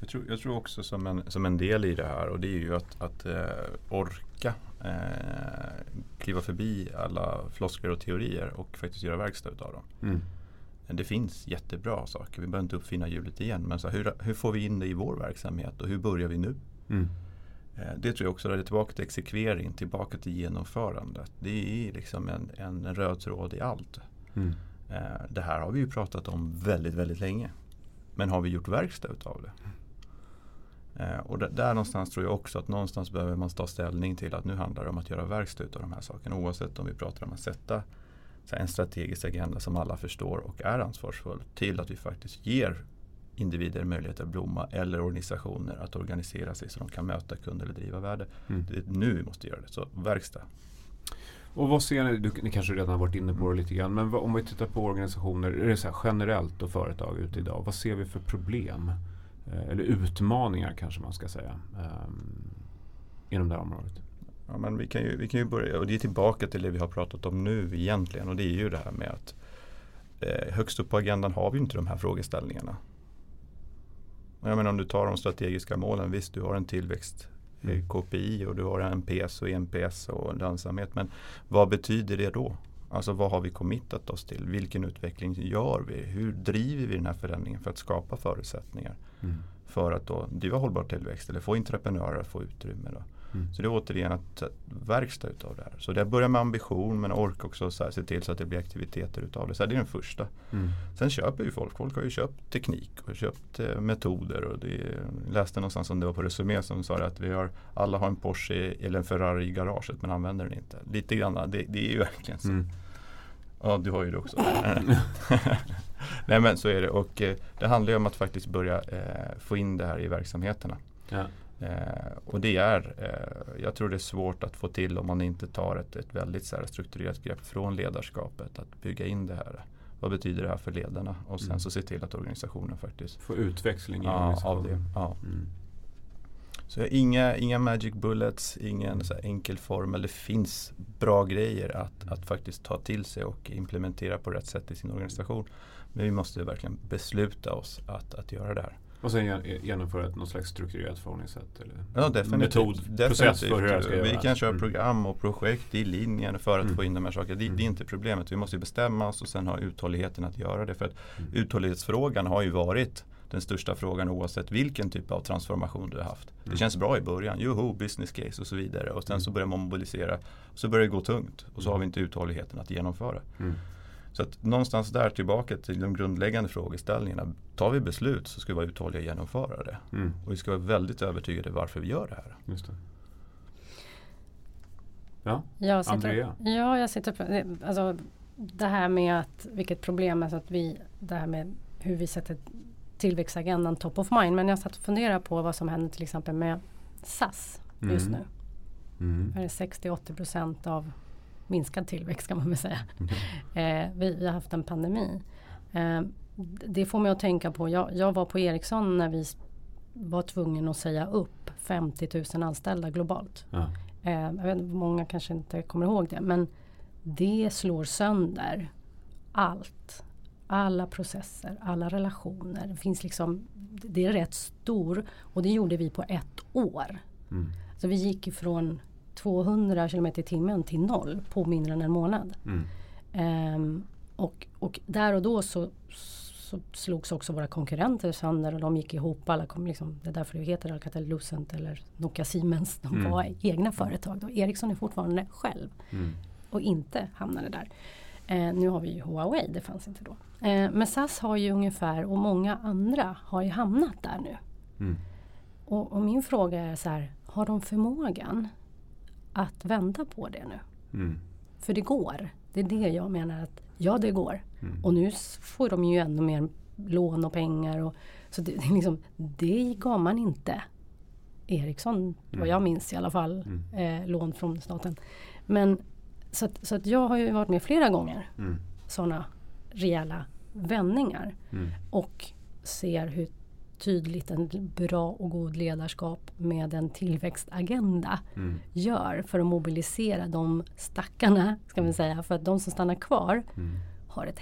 Jag tror, jag tror också som en, som en del i det här, och det är ju att, att eh, orka eh, kliva förbi alla floskler och teorier och faktiskt göra verkstad av dem. Mm. Det finns jättebra saker, vi behöver inte uppfinna hjulet igen, men så här, hur, hur får vi in det i vår verksamhet och hur börjar vi nu? Mm. Det tror jag också, det är tillbaka till exekvering, tillbaka till genomförandet. Det är liksom en, en röd tråd i allt. Mm. Det här har vi ju pratat om väldigt, väldigt länge. Men har vi gjort verkstad utav det? Och där någonstans tror jag också att någonstans behöver man ta ställning till att nu handlar det om att göra verkstad utav de här sakerna. Oavsett om vi pratar om att sätta en strategisk agenda som alla förstår och är ansvarsfull, till att vi faktiskt ger individer möjligheter att blomma eller organisationer att organisera sig så de kan möta kunder eller driva värde. Mm. Det är nu vi måste göra det, så verkstad. Och vad ser ni, du, ni kanske redan har varit inne på det lite grann, men vad, om vi tittar på organisationer, är det så här generellt och företag ute idag, vad ser vi för problem eh, eller utmaningar kanske man ska säga eh, inom det här området? Ja, men vi kan ju, vi kan ju börja, och det är tillbaka till det vi har pratat om nu egentligen, och det är ju det här med att eh, högst upp på agendan har vi inte de här frågeställningarna. Jag menar, om du tar de strategiska målen, visst du har en tillväxt mm. K P I och du har en P S och E N P S och lönsamhet, men vad betyder det då? Alltså vad har vi committat oss till? Vilken utveckling gör vi? Hur driver vi den här förändringen för att skapa förutsättningar mm. för att då driva hållbar tillväxt eller få entreprenörer att få utrymme då? Mm. Så det är återigen att verkstad utav det här. Så det börjar med ambition, men ork också så här, se till så att det blir aktiviteter utav det. Så här, det är den första. Mm. Sen köper ju folk. Folk har ju köpt teknik och köpt eh, metoder. Och det är, jag läste någonstans om det var på Resumé som sa att vi har, alla har en Porsche eller en Ferrari i garaget men använder den inte. Lite grann, det, det är ju verkligen så. Mm. Ja, du har ju det också. Nej, men så är det. Och eh, det handlar ju om att faktiskt börja eh, få in det här i verksamheterna. Ja. Eh, och det är, eh, jag tror det är svårt att få till om man inte tar ett, ett väldigt så här, strukturerat grepp från ledarskapet att bygga in det här. Vad betyder det här för ledarna? Och sen mm. så se till att organisationen faktiskt får utväxling i ja, organisationen. Av det, ja. Mm. Så inga, inga magic bullets, ingen så här enkel formel. Det finns bra grejer att, att faktiskt ta till sig och implementera på rätt sätt i sin organisation. Men vi måste verkligen besluta oss att, att göra det här. Och sen genomföra något slags strukturerat förhållningssätt eller ja, definitivt, metod, definitivt. Process för hur jag ska göra. Vi kan köra mm. program och projekt i linjen för att mm. få in de här sakerna. Det, mm. det är inte problemet. Vi måste bestämma oss och sen ha uthålligheten att göra det. För att mm. uthållighetsfrågan har ju varit den största frågan oavsett vilken typ av transformation du har haft. Mm. Det känns bra i början. Joho, business case och så vidare. Och sen mm. så börjar man mobilisera. Och så börjar det gå tungt. Och så har vi inte uthålligheten att genomföra. Mm. Så att någonstans där tillbaka till de grundläggande frågeställningarna. Tar vi beslut så ska vi vara uthålliga och genomföra det. Mm. Och vi ska vara väldigt övertygade varför vi gör det här. Just det. Ja, jag sitter, Andrea. Ja, jag sitter på alltså, det här med att, vilket problem alltså att vi, det här med hur vi sätter tillväxtagendan top of mind. Men jag satt och funderade på vad som händer till exempel med S A S mm. just nu. Mm. Det är sextio till åttio procent av minskad tillväxt kan man väl säga. Mm. Eh, vi, vi har haft en pandemi. Eh, det får mig att tänka på, jag, jag var på Ericsson när vi var tvungna att säga upp femtio tusen anställda globalt. Mm. Eh, jag vet, många kanske inte kommer ihåg det, men det slår sönder allt. Alla processer, alla relationer. Det finns liksom, det är rätt stor och det gjorde vi på ett år. Mm. Så vi gick ifrån tvåhundra kilometer i timmen till noll på mindre än en månad. Mm. Um, och, och där och då så, så slogs också våra konkurrenter sönder och de gick ihop. Alla kom liksom, det är därför det heter Alcatel-Lucent eller Nokia Siemens. De mm. var egna företag då. Ericsson är fortfarande själv mm. och inte hamnade där. Eh, nu har vi ju Huawei, det fanns inte då. Eh, men S A S har ju ungefär, och många andra har ju hamnat där nu. Mm. Och, och min fråga är så här, har de förmågan att vända på det nu? Mm. För det går. Det är det jag menar att, ja det går. Mm. Och nu får de ju ännu mer lån och pengar. Och, så det, det, liksom, det gav man inte Ericsson, vad mm. jag minns i alla fall, mm. eh, lån från staten. Men Så att, så att jag har ju varit med flera gånger mm. sådana rejäla vändningar mm. och ser hur tydligt en bra och god ledarskap med en tillväxtagenda mm. gör för att mobilisera de stackarna, ska man säga, för att de som stannar kvar mm. har ett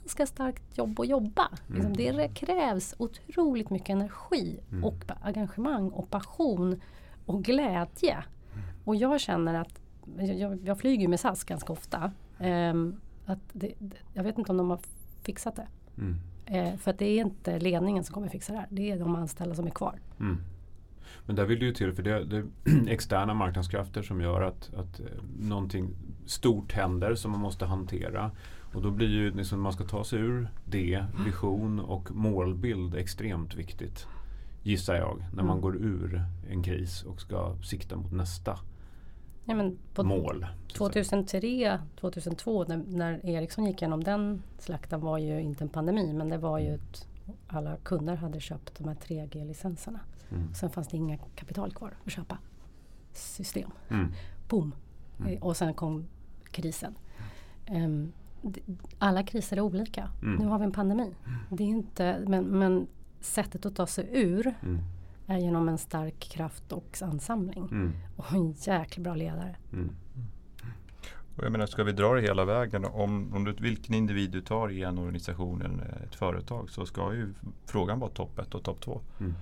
ganska starkt jobb att jobba. Mm. Liksom det krävs otroligt mycket energi mm. och engagemang och passion och glädje. Mm. Och jag känner att Jag, jag flyger med S A S ganska ofta. Um, att det, jag vet inte om de har fixat det. Mm. Uh, för att det är inte ledningen som kommer fixa det här. Det är de anställda som är kvar. Mm. Men där vill det ju till, för det, det är externa marknadskrafter som gör att, att någonting stort händer som man måste hantera. Och då blir ju, liksom, man ska ta sig ur det, vision och målbild extremt viktigt, gissar jag, när man mm. går ur en kris och ska sikta mot nästa. Nej, men på mål. tjugohundratre, tjugohundratvå när, när Ericsson gick igenom den slakten var ju inte en pandemi, men det var ju att alla kunder hade köpt de här tre G licenserna. Mm. Sen fanns det inga kapital kvar att köpa system. Mm. Boom. Mm. Och sen kom krisen. Um, d- alla kriser är olika. Mm. Nu har vi en pandemi. Det är inte, men, men sättet att ta sig ur mm. är genom en stark kraft och ansamling. Mm. Och en jäkla bra ledare. Mm. Och jag menar, ska vi dra det hela vägen? Om, om du, vilken individ du tar i en organisation eller ett företag, så ska ju frågan vara topp ett och topp två. Mm.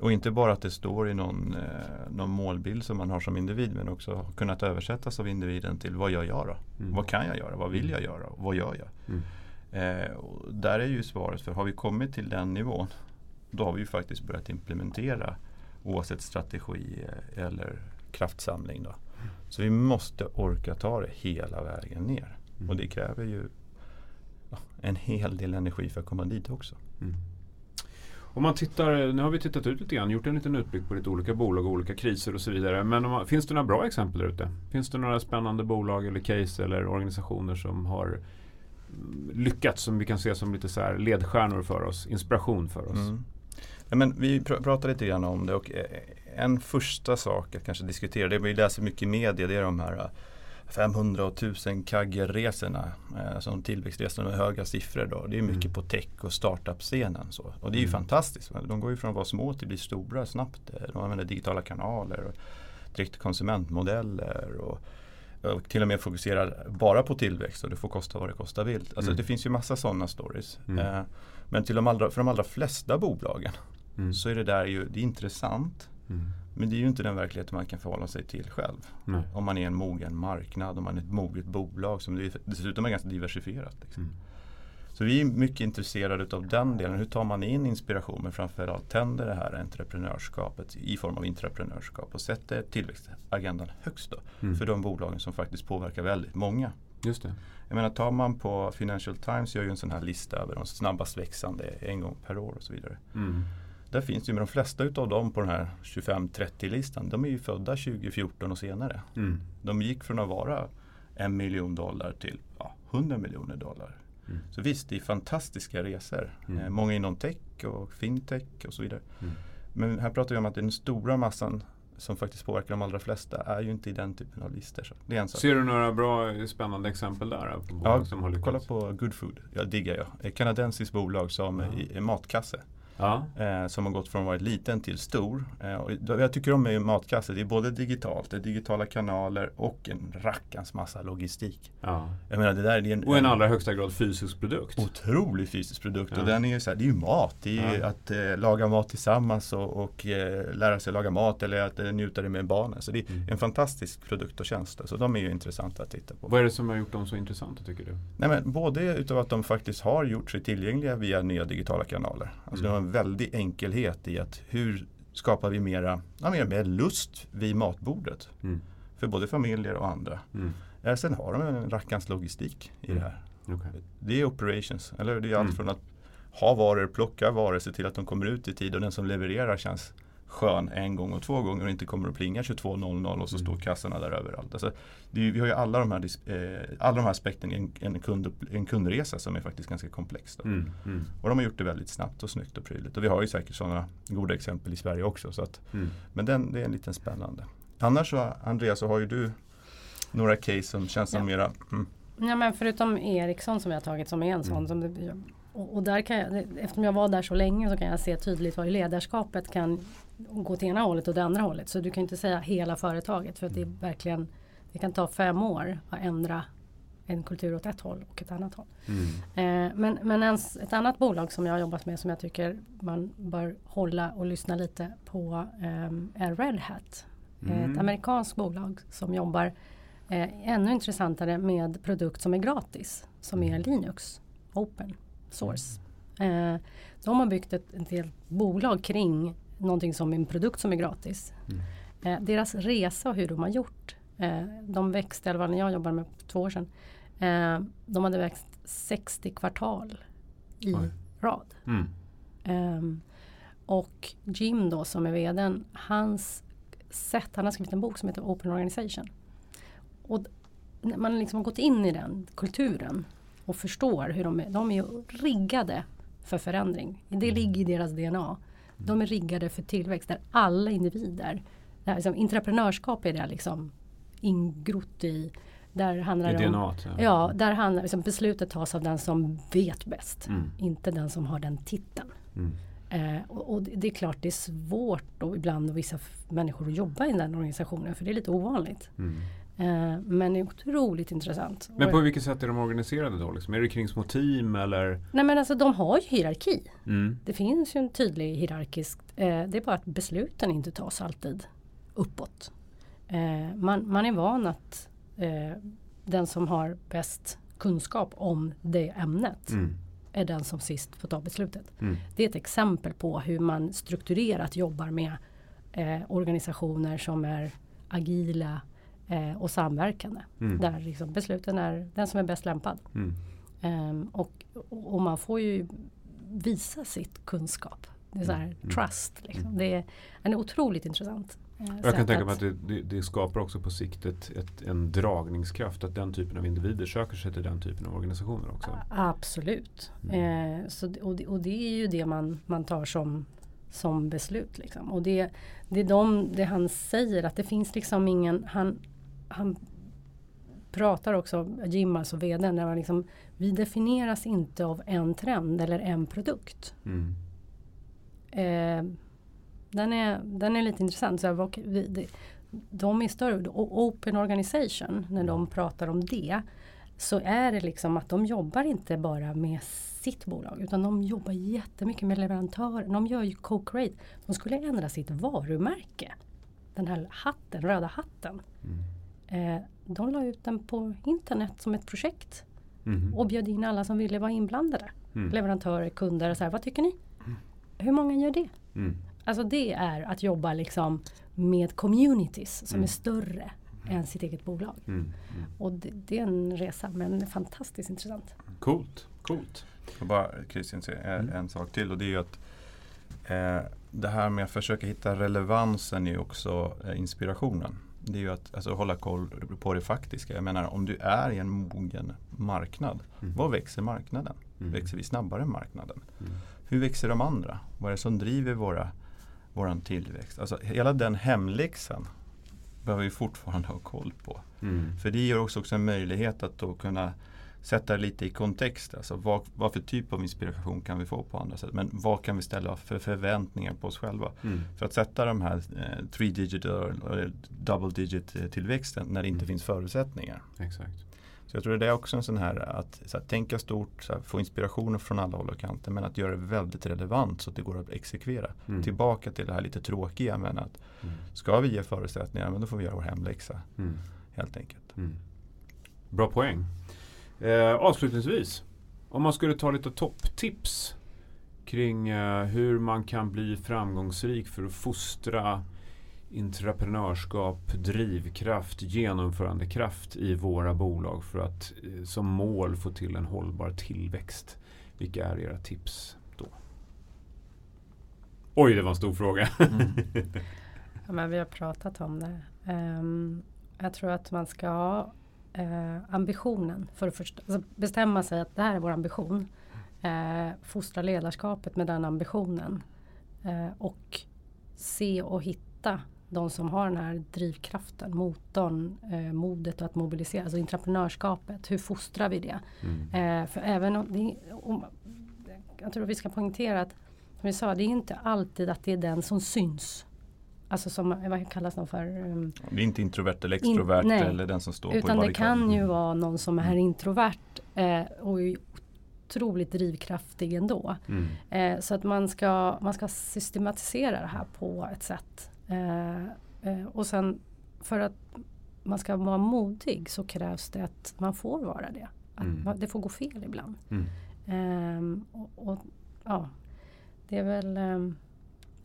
Och inte bara att det står i någon, eh, någon målbild som man har som individ, men också kunnat översättas av individen till vad jag gör då? Mm. Vad kan jag göra? Vad vill jag göra? Vad gör jag? Mm. Eh, och där är ju svaret, för har vi kommit till den nivån, då har vi ju faktiskt börjat implementera oavsett strategi eller kraftsamling då. Så vi måste orka ta det hela vägen ner. Mm. Och det kräver ju ja, en hel del energi för att komma dit också. Mm. Om man tittar, nu har vi tittat ut lite grann, gjort en liten utblick på lite olika bolag och olika kriser och så vidare. Men om man, finns det några bra exempel där ute? Finns det några spännande bolag eller case eller organisationer som har lyckats som vi kan se som lite så här ledstjärnor för oss, inspiration för oss? Mm. Ja, men vi pr- pratar lite grann om det och en första sak att kanske diskutera, det vi läser mycket i media, det är de här femhundra och tusen kagger-resorna, eh, som tillväxtresorna med höga siffror då. Det är mycket mm. på tech och startup-scenen så. Och det är ju mm. fantastiskt. De går ju från att vara små till att bli stora snabbt. De använder digitala kanaler och direkt konsumentmodeller och, och till och med fokuserar bara på tillväxt och det får kosta vad det kostar vill. Alltså mm. det finns ju massa sådana stories. Mm. Eh, men till de allra, för de allra flesta bolagen mm. så är det där ju, det är intressant. Mm. Men det är ju inte den verklighet man kan förhålla sig till själv. Nej. Om man är en mogen marknad, om man är ett moget bolag som dessutom är ganska diversifierat. Liksom. Mm. Så vi är mycket intresserade av den delen. Hur tar man in inspiration, men framförallt tänder det här entreprenörskapet i form av entreprenörskap och sätter tillväxtagendan högst då, mm. för de bolagen som faktiskt påverkar väldigt många. Just det. Jag menar, tar man på Financial Times gör ju en sån här lista över de snabbast växande en gång per år och så vidare. Mm. Där finns ju med de flesta utav dem på den här tjugofem trettio-listan. De är ju födda tjugo fjorton och senare. Mm. De gick från att vara en miljon dollar till ja, hundra miljoner dollar. Mm. Så visst, det är fantastiska resor. Mm. Eh, många inom tech och fintech och så vidare. Mm. Men här pratar vi om att den stora massan som faktiskt påverkar de allra flesta är ju inte i den typen av listor. Så det är en sak. Ser du några bra spännande exempel där? På bolag ja, som har kolla på Goodfood. Ja, diggar jag. Ett kanadensiskt bolag som ja. i, i matkasse. Ja. Eh, som har gått från att vara liten till stor. Eh, och jag tycker om med matkasse, det är både digitalt, det är digitala kanaler och en rackans massa logistik. Ja. Jag menar, det där är en, och en allra högsta grad fysisk produkt. Otrolig fysisk produkt. Ja. Och den är ju så här, det är ju mat. Det är ju ja. att eh, laga mat tillsammans och, och eh, lära sig laga mat eller att eh, njuta det med barnen. Så det är mm. en fantastisk produkt och tjänst. Så de är ju intressanta att titta på. Vad är det som har gjort dem så intressanta tycker du? Nej, men både utav att de faktiskt har gjort sig tillgängliga via nya digitala kanaler. Alltså mm. de har väldig enkelhet i att hur skapar vi mera, ja, mer, mer lust vid matbordet mm. för både familjer och andra. Mm. Ja, sen har de en rackans logistik i det här. Okay. Det är operations, eller det är allt mm. från att ha varor, plocka varor, se till att de kommer ut i tid och den som levererar känns skön en gång och två gånger och inte kommer att plinga tjugotvå noll noll och så mm. står kassorna där överallt. Alltså, det är, vi har ju alla de här, eh, alla de här aspekterna i en, en, kund, en kundresa som är faktiskt ganska komplex. Mm. Mm. Och de har gjort det väldigt snabbt och snyggt och prydligt. Och vi har ju säkert sådana goda exempel i Sverige också. Så att, mm. Men den, det är en liten spännande. Annars så, Andrea, så har ju du några case som känns som ja. mera... Mm. Ja, men förutom Ericsson som jag har tagit som är en sån mm. som det, och, och där kan jag, eftersom jag var där så länge så kan jag se tydligt vad ledarskapet kan gå till ena hållet och det andra hållet. Så du kan inte säga hela företaget för att det är verkligen, det kan ta fem år att ändra en kultur åt ett håll och ett annat håll. Mm. Eh, men men ens ett annat bolag som jag har jobbat med som jag tycker man bör hålla och lyssna lite på eh, är Red Hat. Mm. Ett amerikanskt bolag som jobbar eh, ännu intressantare med produkt som är gratis, som är Linux, open source. Eh, de har byggt ett, ett helt bolag kring någonting som en produkt som är gratis. Mm. Eh, deras resa och hur de har gjort. Eh, de växte, eller vad jag jobbade med två år sedan. Eh, de hade växt sextio kvartal i Oj. rad. Mm. Eh, och Jim då som är vdn, hans sätt, han har skrivit en bok som heter Open Organization. Och när man liksom har gått in i den kulturen och förstår hur de är, de är ju riggade för förändring. Det ligger i deras D N A. De är riggade för tillväxt där alla individer, där liksom, entreprenörskap är det liksom ingrott i, där handlar det om, D N A-t, ja. ja, där handlar liksom, beslutet tas av den som vet bäst, mm. inte den som har den titeln. Mm. Eh, och, och det är klart det är svårt då, ibland och vissa f- människor att jobba i den organisationen för det är lite ovanligt. Mm. Eh, men det är otroligt intressant. Men på och, vilket sätt är de organiserade då? Liksom? Är det kring små team eller? Nej, men alltså de har ju hierarki. Mm. Det finns ju en tydlig hierarkisk. Eh, det är bara att besluten inte tas alltid uppåt. Eh, man, man är van att eh, den som har bäst kunskap om det ämnet mm. är den som sist får ta beslutet. Mm. Det är ett exempel på hur man strukturerat jobbar med eh, organisationer som är agila eh, och samverkande. Mm. Där liksom besluten är den som är bäst lämpad. Mm. Um, och, och man får ju visa sitt kunskap. Det är så här mm. trust. Liksom. Mm. Det är en otroligt intressant. Jag kan tänka mig att det, det, det skapar också på sikt ett, ett, en dragningskraft att den typen av individer söker sig till den typen av organisationer också. Absolut. Mm. Eh, så, och, det, och det är ju det man, man tar som som beslut. Liksom. Och det, det är de, det han säger, att det finns liksom ingen... Han, han pratar också, Jim, alltså vdn, där man liksom, vi definieras inte av en trend eller en produkt. Mm. Eh, den, är, den är lite intressant. Så här, vad, vi, det, de är större. Och Open Organization, när de pratar om det, så är det liksom att de jobbar inte bara med sitt bolag, utan de jobbar jättemycket med leverantörer. De gör ju co-create. De skulle ändra sitt varumärke. Den här hatten, röda hatten. Mm. Eh, de la ut den på internet som ett projekt. Mm. Och bjöd in alla som ville vara inblandade. Mm. Leverantörer, kunder och så här. Vad tycker ni? Mm. Hur många gör det? Mm. Alltså det är att jobba liksom med communities som mm. är större än sitt eget bolag. Mm. Mm. Och det, det är en resa, men fantastiskt intressant. Coolt, coolt. Jag bara, Christian, en mm. sak till, och det är ju att eh, det här med att försöka hitta relevansen är ju också eh, inspirationen. Det är ju att alltså, hålla koll på det faktiska. Jag menar, om du är i en mogen marknad, mm. vad växer marknaden? Mm. Växer vi snabbare än marknaden? Mm. Hur växer de andra? Vad är det som driver våra, våran tillväxt? Alltså hela den hemläxan behöver vi fortfarande ha koll på. Mm. För det ger också, också en möjlighet att då kunna sätta lite i kontext. Alltså vad, vad för typ av inspiration kan vi få på andra sätt? Men vad kan vi ställa för förväntningar på oss själva? Mm. För att sätta de här eh, three digit eller double digit tillväxten när det inte mm. finns förutsättningar. Exakt. Så jag tror det är också en sån här att så här, tänka stort, så här, få inspirationer från alla håll och kanter, men att göra det väldigt relevant så att det går att exekvera. Mm. Tillbaka till det här lite tråkiga, men att mm. ska vi ge förutsättningar, men då får vi göra vår hemläxa. Mm. Helt enkelt. Mm. Bra poäng. Eh, avslutningsvis, om man skulle ta lite topptips kring eh, hur man kan bli framgångsrik för att fostra entreprenörskap, drivkraft, genomförandekraft i våra bolag för att eh, som mål få till en hållbar tillväxt. Vilka är era tips då? Oj, det var en stor fråga. Mm. Ja, men vi har pratat om det. Um, jag tror att man ska ha eh, ambitionen för att först- alltså bestämma sig att det här är vår ambition. Eh, fostra ledarskapet med den ambitionen. Eh, och se och hitta de som har den här drivkraften, motorn, eh, modet att mobilisera, alltså entreprenörskapet. Hur fostrar vi det? Mm. Eh, för även om, det, om, jag tror att vi ska poängtera att, som vi sa, det är inte alltid att det är den som syns. Alltså som, vad kallas de för? Um, det är inte introvert eller extrovert in, eller den som står utan på utan det barrikad. Kan ju vara någon som är introvert eh, och är otroligt drivkraftig ändå. Mm. Eh, så att man ska, man ska systematisera det här på ett sätt. Eh, eh, och sen för att man ska vara modig så krävs det att man får vara det. Att mm. man, det får gå fel ibland. Mm. Eh, och, och ja, det är väl... Eh,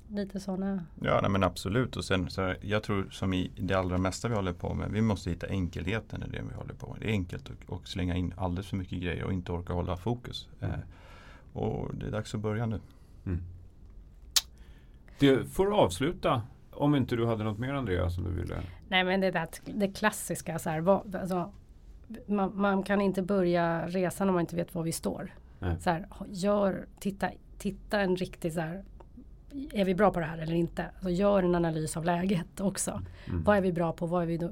lite sådana. Ja, nej, men absolut. Och sen, så här, jag tror som i det allra mesta vi håller på med, vi måste hitta enkelheten i det vi håller på med. Det är enkelt att och slänga in alldeles för mycket grejer och inte orka hålla fokus. Mm. Eh, och det är dags att börja nu. Mm. Det får avsluta, om inte du hade något mer, Andrea, som du ville. Nej, men det där, det klassiska så här, vad, alltså, man, man kan inte börja resan om man inte vet var vi står. Mm. Så här, gör, titta, titta en riktig så här, är vi bra på det här eller inte? Alltså gör en analys av läget också. Mm. Vad är vi bra på? Vad är vi då,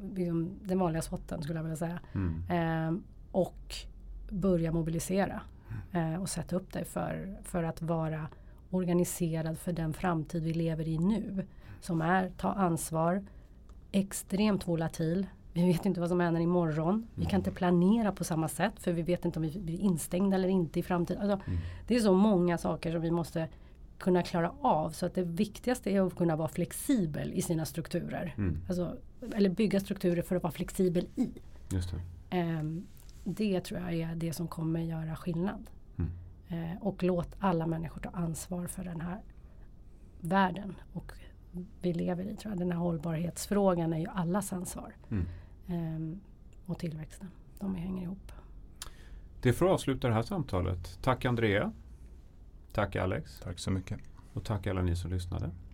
den vanliga spotten skulle jag vilja säga. Mm. Ehm, och börja mobilisera. Mm. Ehm, och sätta upp dig för, för att vara organiserad för den framtid vi lever i nu. Som är, ta ansvar, extremt volatil. Vi vet inte vad som händer imorgon. Mm. Vi kan inte planera på samma sätt. För vi vet inte om vi blir instängda eller inte i framtiden. Alltså, mm. Det är så många saker som vi måste kunna klara av, så att det viktigaste är att kunna vara flexibel i sina strukturer. Mm. Alltså, eller bygga strukturer för att vara flexibel i. Just det. Um, det tror jag är det som kommer göra skillnad. Mm. Uh, och låt alla människor ta ansvar för den här världen och vi lever i, tror jag. Den här hållbarhetsfrågan är ju allas ansvar. Mm. Um, och tillväxten. De hänger ihop. Det får avsluta det här samtalet. Tack Andrea. Tack Alex. Tack så mycket. Och tack alla ni som lyssnade.